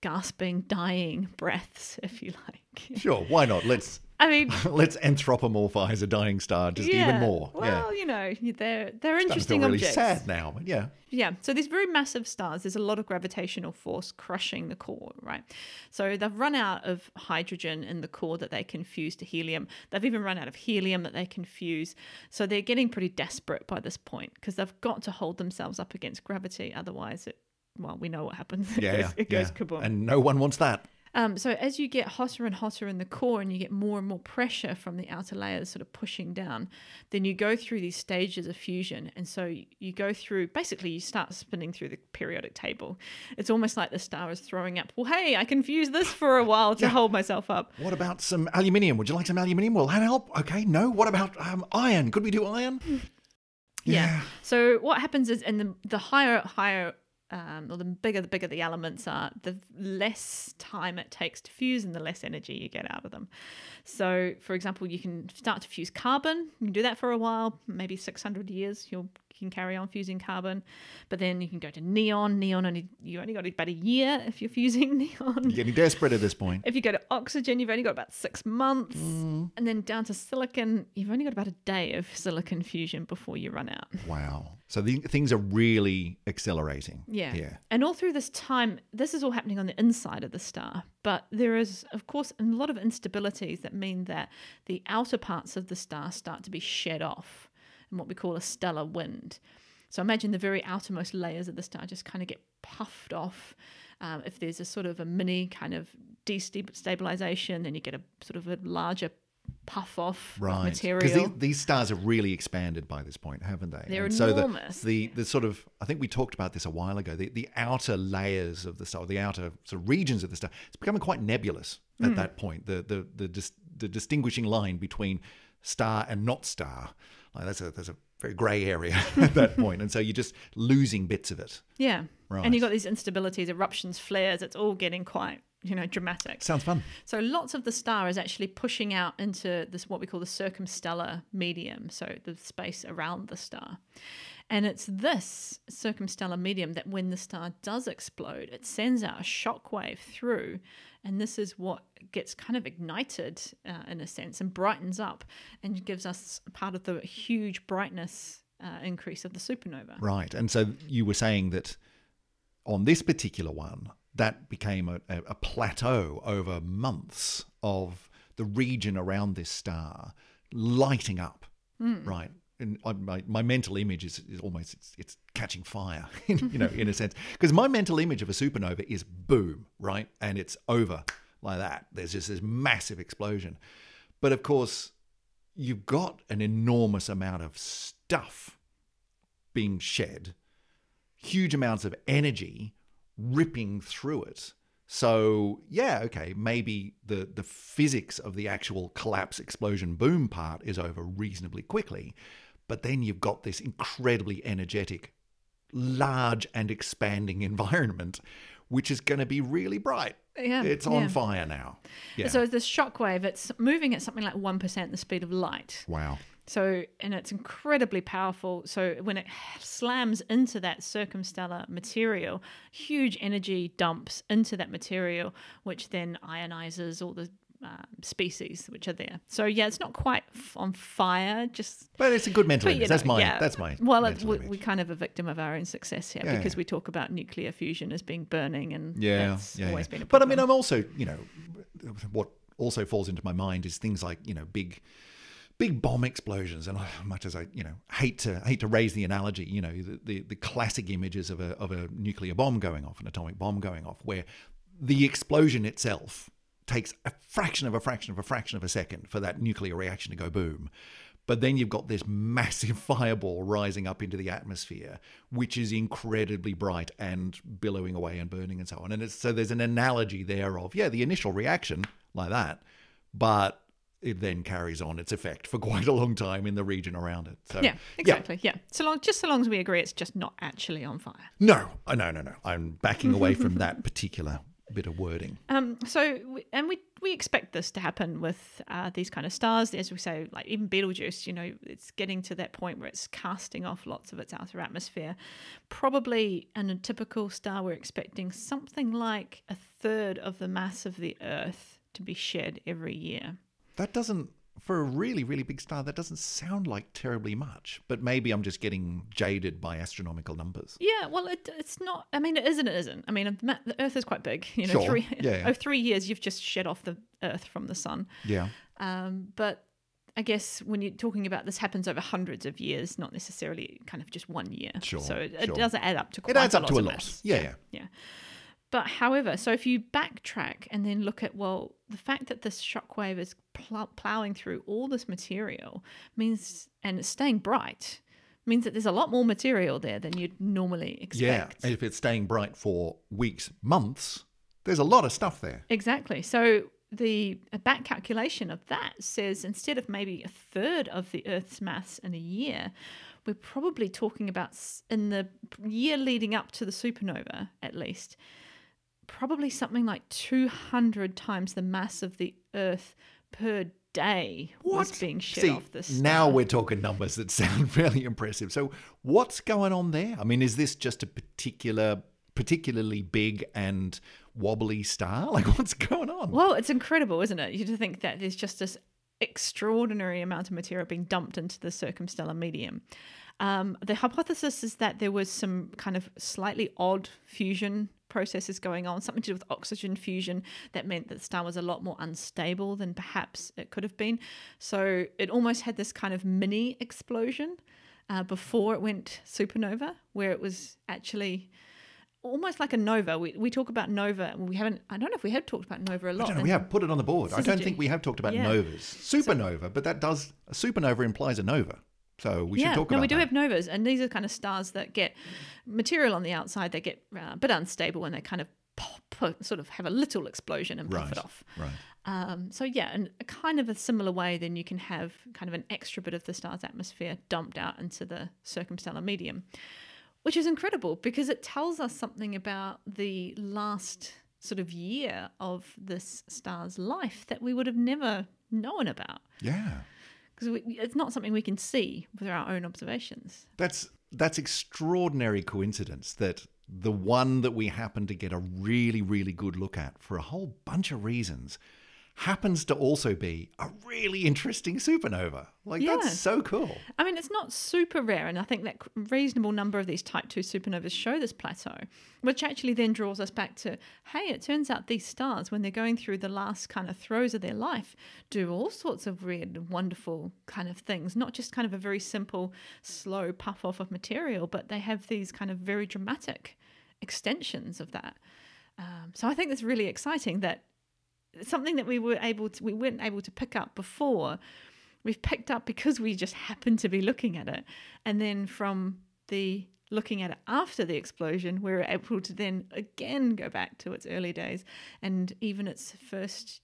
gasping, dying breaths, if you like. Sure, why not? Let's I mean, let's anthropomorphize a dying star just yeah, even more. Well, yeah. you know, they're they're it's interesting to feel objects. Really sad now, yeah. Yeah. So these very massive stars, there's a lot of gravitational force crushing the core, right? So they've run out of hydrogen in the core that they can fuse to helium. They've even run out of helium that they can fuse. So they're getting pretty desperate by this point, because they've got to hold themselves up against gravity. Otherwise, it, well, we know what happens. Yeah, it goes, it goes yeah. kaboom. And no one wants that. Um, so as you get hotter and hotter in the core, and you get more and more pressure from the outer layers sort of pushing down, then you go through these stages of fusion. And so you go through, basically you start spinning through the periodic table. It's almost like the star is throwing up, well, hey, I can fuse this for a while to yeah. hold myself up. What about some aluminium? Would you like some aluminium? Will that help? Okay, no. What about um, iron? Could we do iron? Yeah. yeah. So what happens is, and the, the higher, higher, Um, or the bigger the bigger the elements are, the less time it takes to fuse and the less energy you get out of them. So, for example, you can start to fuse carbon. You can do that for a while, maybe six hundred years you'll, you can carry on fusing carbon. But then you can go to neon. Neon, only you only got about a year if you're fusing neon. You're getting desperate at this point. If you go to oxygen, you've only got about six months. Mm. And then down to silicon, you've only got about a day of silicon fusion before you run out. Wow. So the, things are really accelerating. Yeah. yeah. And all through this time, this is all happening on the inside of the star. But there is, of course, a lot of instabilities that mean that the outer parts of the star start to be shed off in what we call a stellar wind. So imagine the very outermost layers of the star just kind of get puffed off. Um, if there's a sort of a mini kind of destabilization, then you get a sort of a larger puff off right. material. Because these, these stars have really expanded by this point, haven't they? They're and enormous. So the, the, the sort of, I think we talked about this a while ago, the, the outer layers of the star, the outer sort of regions of the star, it's becoming quite nebulous at mm. that point. The, the, the, dis, the distinguishing line between star and not star, like that's a that's a very grey area at that point. And so you're just losing bits of it. Yeah. Right. And you've got these instabilities, eruptions, flares, it's all getting quite, you know, dramatic. Sounds fun. So lots of the star is actually pushing out into this, what we call the circumstellar medium, so the space around the star. And it's this circumstellar medium that when the star does explode, it sends out a shockwave through, and this is what gets kind of ignited uh, in a sense, and brightens up and gives us part of the huge brightness uh, increase of the supernova. Right. And so you were saying that on this particular one, that became a, a plateau over months of the region around this star lighting up, mm. right? And I, my, my mental image is, is almost, it's, it's catching fire, you know, in a sense. Because my mental image of a supernova is boom, right? And it's over like that. There's just this massive explosion. But of course, you've got an enormous amount of stuff being shed, huge amounts of energy ripping through it. So yeah, okay, maybe the the physics of the actual collapse, explosion, boom part is over reasonably quickly, But then you've got this incredibly energetic, large and expanding environment, which is going to be really bright. Yeah, it's on yeah. fire now. Yeah. So this shockwave, it's moving at something like one percent the speed of light. Wow. So, and it's incredibly powerful. So when it slams into that circumstellar material, huge energy dumps into that material, which then ionizes all the Uh, species which are there. So yeah, it's not quite f- on fire, just but it's a good mental image. You know, that's my yeah. that's my well it, we, we're kind of a victim of our own success here yeah, because yeah. we talk about nuclear fusion as being burning and yeah, that's yeah, always yeah. been a problem. But I mean, I'm also, you know, what also falls into my mind is things like, you know, big big bomb explosions, and much as I, you know, hate to hate to raise the analogy, you know, the the, the classic images of a of a nuclear bomb going off, an atomic bomb going off, where the explosion itself takes a fraction of a fraction of a fraction of a second for that nuclear reaction to go boom. But then you've got this massive fireball rising up into the atmosphere, which is incredibly bright and billowing away and burning and so on. And it's, so there's an analogy there of, yeah, the initial reaction like that, but it then carries on its effect for quite a long time in the region around it. So, yeah, exactly. Yeah. yeah. So long, just so long as we agree it's just not actually on fire. No, no, no, no. I'm backing away from that particular bit of wording. Um, so, we, and we we expect this to happen with uh, these kind of stars. As we say, like even Betelgeuse, you know, it's getting to that point where it's casting off lots of its outer atmosphere. Probably in a typical star, we're expecting something like a third of the mass of the Earth to be shed every year. That doesn't, for a really, really big star, that doesn't sound like terribly much, but maybe I'm just getting jaded by astronomical numbers. Yeah, well, it, it's not, I mean, it is and it isn't. I mean, the Earth is quite big, you know, sure. three, yeah, yeah. Oh, three years you've just shed off the Earth from the sun. Yeah. Um, but I guess when you're talking about this happens over hundreds of years, not necessarily kind of just one year. Sure. So it, sure. it doesn't add up to quite a lot. It adds up to a lot. Yeah, yeah. Yeah. But however, so if you backtrack and then look at, well, the fact that this shockwave is pl- plowing through all this material means, and it's staying bright, means that there's a lot more material there than you'd normally expect. Yeah, and if it's staying bright for weeks, months, there's a lot of stuff there. Exactly. So the back calculation of that says instead of maybe a third of the Earth's mass in a year, we're probably talking about in the year leading up to the supernova at least, probably something like two hundred times the mass of the Earth per day what? was being shed See, off this star. Now we're talking numbers that sound fairly impressive. So what's going on there? I mean, is this just a particular, particularly big and wobbly star? Like, what's going on? Well, it's incredible, isn't it? You think that there's just this extraordinary amount of material being dumped into the circumstellar medium. Um, the hypothesis is that there was some kind of slightly odd fusion processes going on, something to do with oxygen fusion that meant that the star was a lot more unstable than perhaps it could have been. So it almost had this kind of mini explosion uh, before it went supernova, where it was actually almost like a nova. We we talk about nova. We haven't, I don't know if we have talked about nova a lot. I don't know, we have put it on the board. Syzygy. I don't think we have talked about yeah. novas. Supernova, so, but that does, a supernova implies a nova. So we yeah, should talk no, about that. Yeah, we do have novas, and these are kind of stars that get material on the outside. They get uh, a bit unstable, and they kind of pop, sort of have a little explosion and puff right, it off. Right. Um, so yeah, in a kind of a similar way, then you can have kind of an extra bit of the star's atmosphere dumped out into the circumstellar medium, which is incredible because it tells us something about the last sort of year of this star's life that we would have never known about. Yeah. Because it's not something we can see with our own observations. That's that's extraordinary coincidence that the one that we happen to get a really, really good look at for a whole bunch of reasons happens to also be a really interesting supernova. Like, yeah. that's so cool. I mean, it's not super rare, and I think that reasonable number of these type two supernovas show this plateau, which actually then draws us back to, hey, it turns out these stars, when they're going through the last kind of throes of their life, do all sorts of weird, wonderful kind of things, not just kind of a very simple, slow puff off of material, but they have these kind of very dramatic extensions of that. Um, so I think that's really exciting that something that we were able to, we weren't able to pick up before, we've picked up because we just happened to be looking at it, and then from the looking at it after the explosion, we were able to then again go back to its early days and even its first,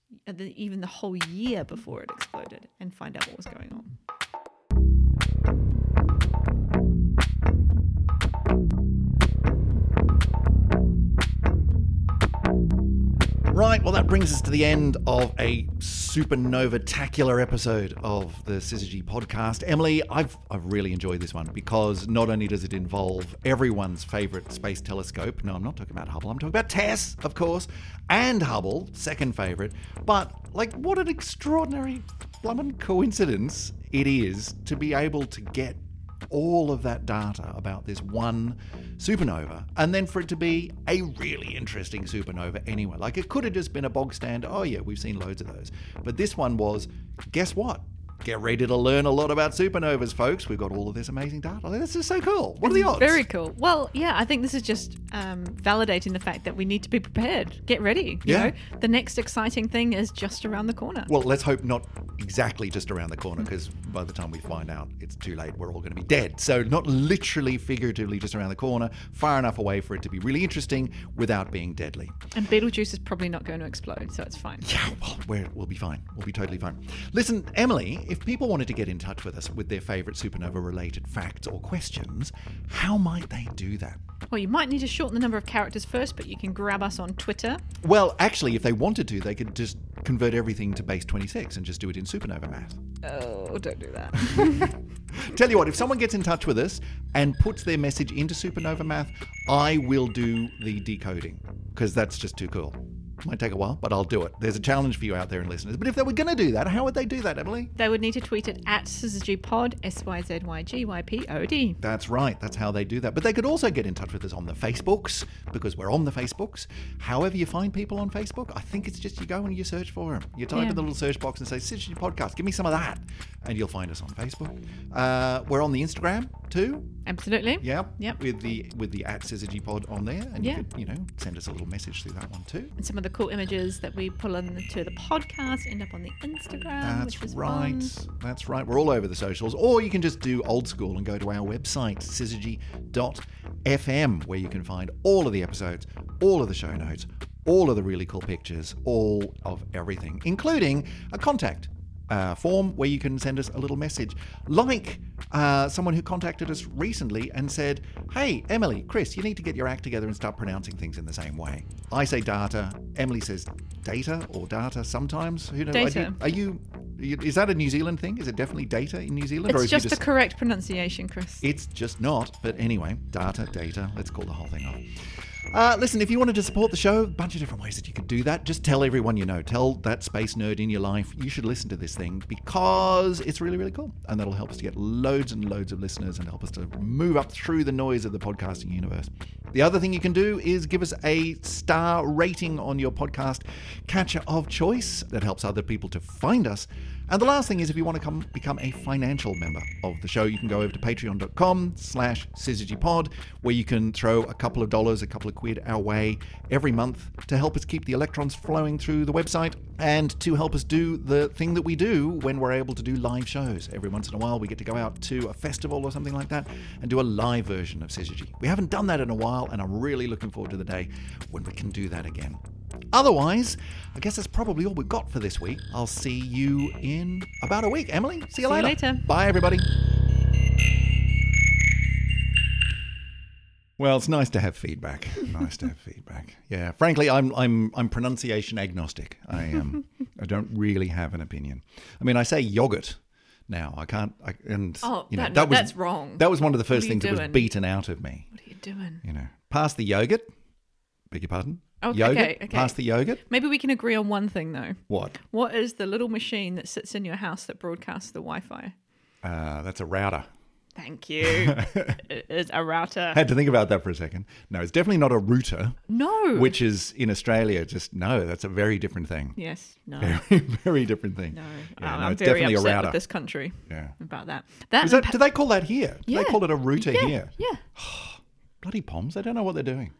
even the whole year before it exploded, and find out what was going on. Right, well, that brings us to the end of a supernova-tacular episode of the Syzygy podcast. Emily, I've I've really enjoyed this one because not only does it involve everyone's favourite space telescope, no, I'm not talking about Hubble, I'm talking about Tess, of course, and Hubble, second favourite, but, like, what an extraordinary blummin' coincidence it is to be able to get all of that data about this one supernova, and then for it to be a really interesting supernova anyway. Like, it could have just been a bog stand, oh yeah, we've seen loads of those. But this one was, guess what? Get ready to learn a lot about supernovas, folks. We've got all of this amazing data. This is so cool. What are the odds? Very cool. Well, yeah, I think this is just um, validating the fact that we need to be prepared. Get ready. You yeah. know, the next exciting thing is just around the corner. Well, let's hope not exactly just around the corner, because mm. by the time we find out, it's too late. We're all going to be dead. So not literally, figuratively, just around the corner, far enough away for it to be really interesting without being deadly. And Betelgeuse is probably not going to explode, so it's fine. Yeah, well, we're, we'll be fine. We'll be totally fine. Listen, Emily, if people wanted to get in touch with us with their favourite supernova-related facts or questions, how might they do that? Well, you might need to shorten the number of characters first, but you can grab us on Twitter. Well, actually, if they wanted to, they could just convert everything to base twenty-six and just do it in supernova math. Oh, don't do that. Tell you what, if someone gets in touch with us and puts their message into supernova math, I will do the decoding, because that's just too cool. Might take a while, but I'll do it. There's a challenge for you out there and listeners. But if they were going to do that, how would they do that, Emily? They would need to tweet it at syzygypod, S Y Z Y G Y P O D. That's right. That's how they do that. But they could also get in touch with us on the Facebooks, because we're on the Facebooks. However you find people on Facebook, I think it's just you go and you search for them. You type yeah. in the little search box and say, Syzygy Podcast, give me some of that. And you'll find us on Facebook. Uh, we're on the Instagram too. Absolutely. Yeah. Yep. With the with the at syzygypod on there. And yeah. you could, you know, send us a little message through that one too. And some of the cool images that we pull into the podcast end up on the Instagram. That's which is right. Fun. That's right. We're all over the socials. Or you can just do old school and go to our website, syzygy dot f m, where you can find all of the episodes, all of the show notes, all of the really cool pictures, all of everything, including a contact Uh, form where you can send us a little message, like uh, someone who contacted us recently and said, hey, Emily, Chris, you need to get your act together and start pronouncing things in the same way. I say data, Emily says data or data sometimes. Who knows? Data. Are you, are you, is that a New Zealand thing? Is it definitely data in New Zealand? It's or just, just the correct pronunciation, Chris. It's just not, but anyway, data, data, let's call the whole thing off. Uh, listen, if you wanted to support the show, a bunch of different ways that you could do that. Just tell everyone you know. Tell that space nerd in your life, you should listen to this thing because it's really, really cool. And that'll help us to get loads and loads of listeners and help us to move up through the noise of the podcasting universe. The other thing you can do is give us a star rating on your podcast catcher of choice. That helps other people to find us. And the last thing is, if you want to come become a financial member of the show, you can go over to patreon.com slash syzygypod, where you can throw a couple of dollars, a couple of quid our way every month to help us keep the electrons flowing through the website and to help us do the thing that we do when we're able to do live shows. Every once in a while, we get to go out to a festival or something like that and do a live version of Syzygy. We haven't done that in a while, and I'm really looking forward to the day when we can do that again. Otherwise, I guess that's probably all we've got for this week. I'll see you in about a week. Emily, see you see later. You later. Bye, everybody. Well, it's nice to have feedback. Nice to have feedback. Yeah, frankly, I'm I'm I'm pronunciation agnostic. I am. Um, I don't really have an opinion. I mean, I say yogurt now. I can't. I, and oh, you know, that, that was, that's wrong. That was one of the first things doing? that was beaten out of me. What are you doing? You know, pass the yogurt. Beg your pardon. Oh, yogurt, okay, okay. Pass the yogurt. Maybe we can agree on one thing, though. What? What is the little machine that sits in your house that broadcasts the Wi-Fi? Uh, that's a router. Thank you. It is a router. I had to think about that for a second. No, it's definitely not a router. No. Which is, in Australia, just no, that's a very different thing. Yes, no. Very, very different thing. No, yeah, oh, no I'm it's very definitely upset a router. With this country yeah. about that. that, is that pa- do they call that here? Do yeah. they call it a router yeah, here? Yeah. Bloody Poms, they don't know what they're doing.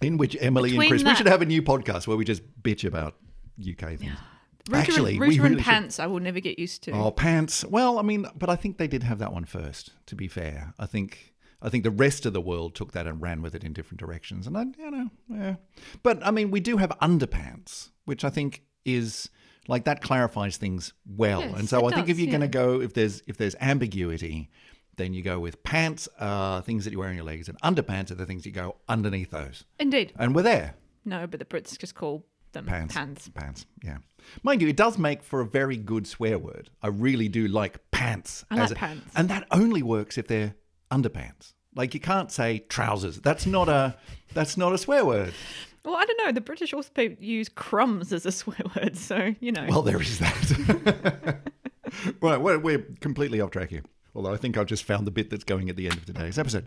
In which Emily Between and Chris, that. we should have a new podcast where we just bitch about U K things. Router Actually, and, router we really and pants should. I will never get used to. Oh, pants. Well, I mean, but I think they did have that one first, to be fair. I think I think the rest of the world took that and ran with it in different directions. And I, you know, yeah. But I mean, we do have underpants, which I think is like that clarifies things well. Yes, and so I does, think if you're yeah. going to go, if there's if there's ambiguity, then you go with pants are things that you wear on your legs and underpants are the things you go underneath those. Indeed. And we're there. No, but the Brits just call them. Pants. Pants. Pants, yeah. Mind you, it does make for a very good swear word. I really do like pants. I as like a, pants. And that only works if they're underpants. Like, you can't say trousers. That's not a that's not a swear word. Well, I don't know. The British also use crumbs as a swear word, so, you know. Well, there is that. Right, we're, we're completely off track here. Although I think I've just found the bit that's going at the end of today's episode.